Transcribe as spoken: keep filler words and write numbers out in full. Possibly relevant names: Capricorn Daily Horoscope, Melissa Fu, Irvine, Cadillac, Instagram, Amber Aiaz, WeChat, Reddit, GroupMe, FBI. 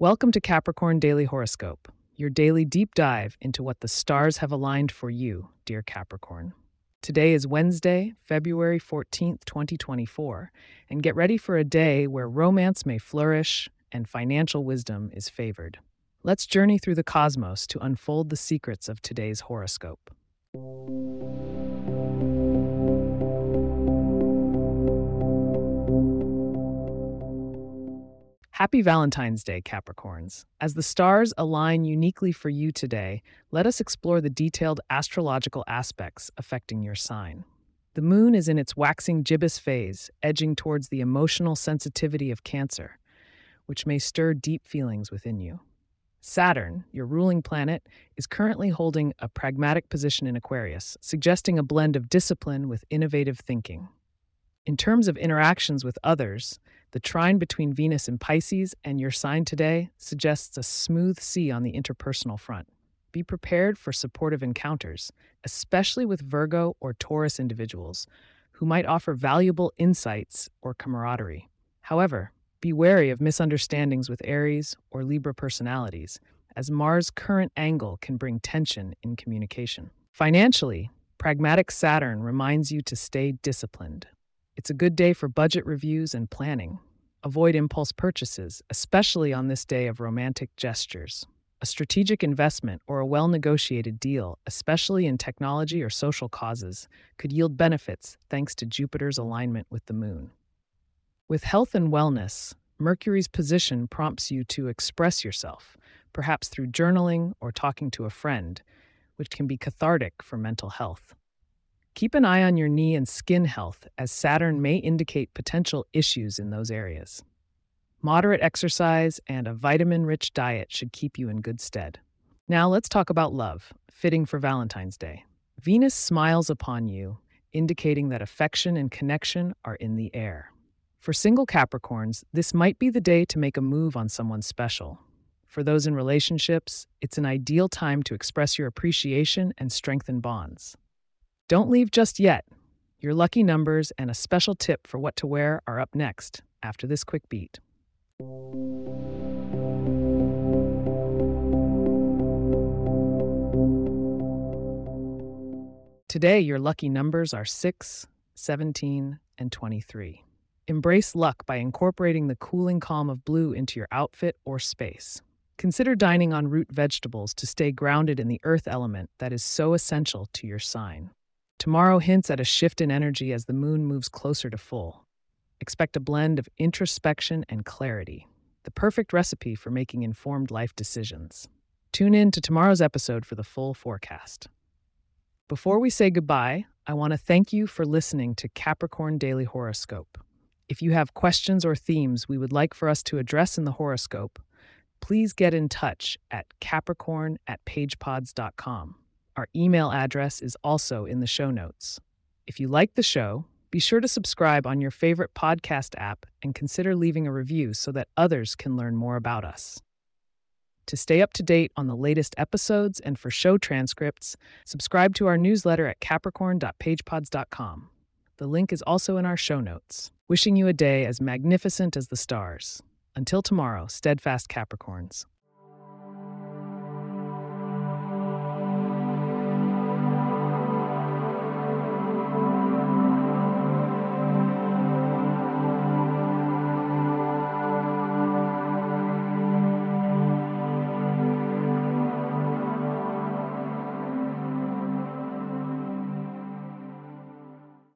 Welcome to Capricorn Daily Horoscope, your daily deep dive into what the stars have aligned for you, dear Capricorn. Today is Wednesday, February fourteenth, twenty twenty-four, and get ready for a day where romance may flourish and financial wisdom is favored. Let's journey through the cosmos to unfold the secrets of today's horoscope. Happy Valentine's Day, Capricorns. As the stars align uniquely for you today, let us explore the detailed astrological aspects affecting your sign. The moon is in its waxing gibbous phase, edging towards the emotional sensitivity of Cancer, which may stir deep feelings within you. Saturn, your ruling planet, is currently holding a pragmatic position in Aquarius, suggesting a blend of discipline with innovative thinking. In terms of interactions with others, the trine between Venus and Pisces and your sign today suggests a smooth sea on the interpersonal front. Be prepared for supportive encounters, especially with Virgo or Taurus individuals, who might offer valuable insights or camaraderie. However, be wary of misunderstandings with Aries or Libra personalities, as Mars' current angle can bring tension in communication. Financially, pragmatic Saturn reminds you to stay disciplined. It's a good day for budget reviews and planning. Avoid impulse purchases, especially on this day of romantic gestures. A strategic investment or a well-negotiated deal, especially in technology or social causes, could yield benefits thanks to Jupiter's alignment with the moon. With health and wellness, Mercury's position prompts you to express yourself, perhaps through journaling or talking to a friend, which can be cathartic for mental health. Keep an eye on your knee and skin health, as Saturn may indicate potential issues in those areas. Moderate exercise and a vitamin-rich diet should keep you in good stead. Now let's talk about love, fitting for Valentine's Day. Venus smiles upon you, indicating that affection and connection are in the air. For single Capricorns, this might be the day to make a move on someone special. For those in relationships, it's an ideal time to express your appreciation and strengthen bonds. Don't leave just yet. Your lucky numbers and a special tip for what to wear are up next, after this quick beat. Today, your lucky numbers are six, seventeen, and twenty-three. Embrace luck by incorporating the cooling calm of blue into your outfit or space. Consider dining on root vegetables to stay grounded in the earth element that is so essential to your sign. Tomorrow hints at a shift in energy as the moon moves closer to full. Expect a blend of introspection and clarity, the perfect recipe for making informed life decisions. Tune in to tomorrow's episode for the full forecast. Before we say goodbye, I want to thank you for listening to Capricorn Daily Horoscope. If you have questions or themes we would like for us to address in the horoscope, please get in touch at capricorn at pagepods dot com. Our email address is also in the show notes. If you like the show, be sure to subscribe on your favorite podcast app and consider leaving a review so that others can learn more about us. To stay up to date on the latest episodes and for show transcripts, subscribe to our newsletter at capricorn dot pagepods dot com. The link is also in our show notes. Wishing you a day as magnificent as the stars. Until tomorrow, steadfast Capricorns.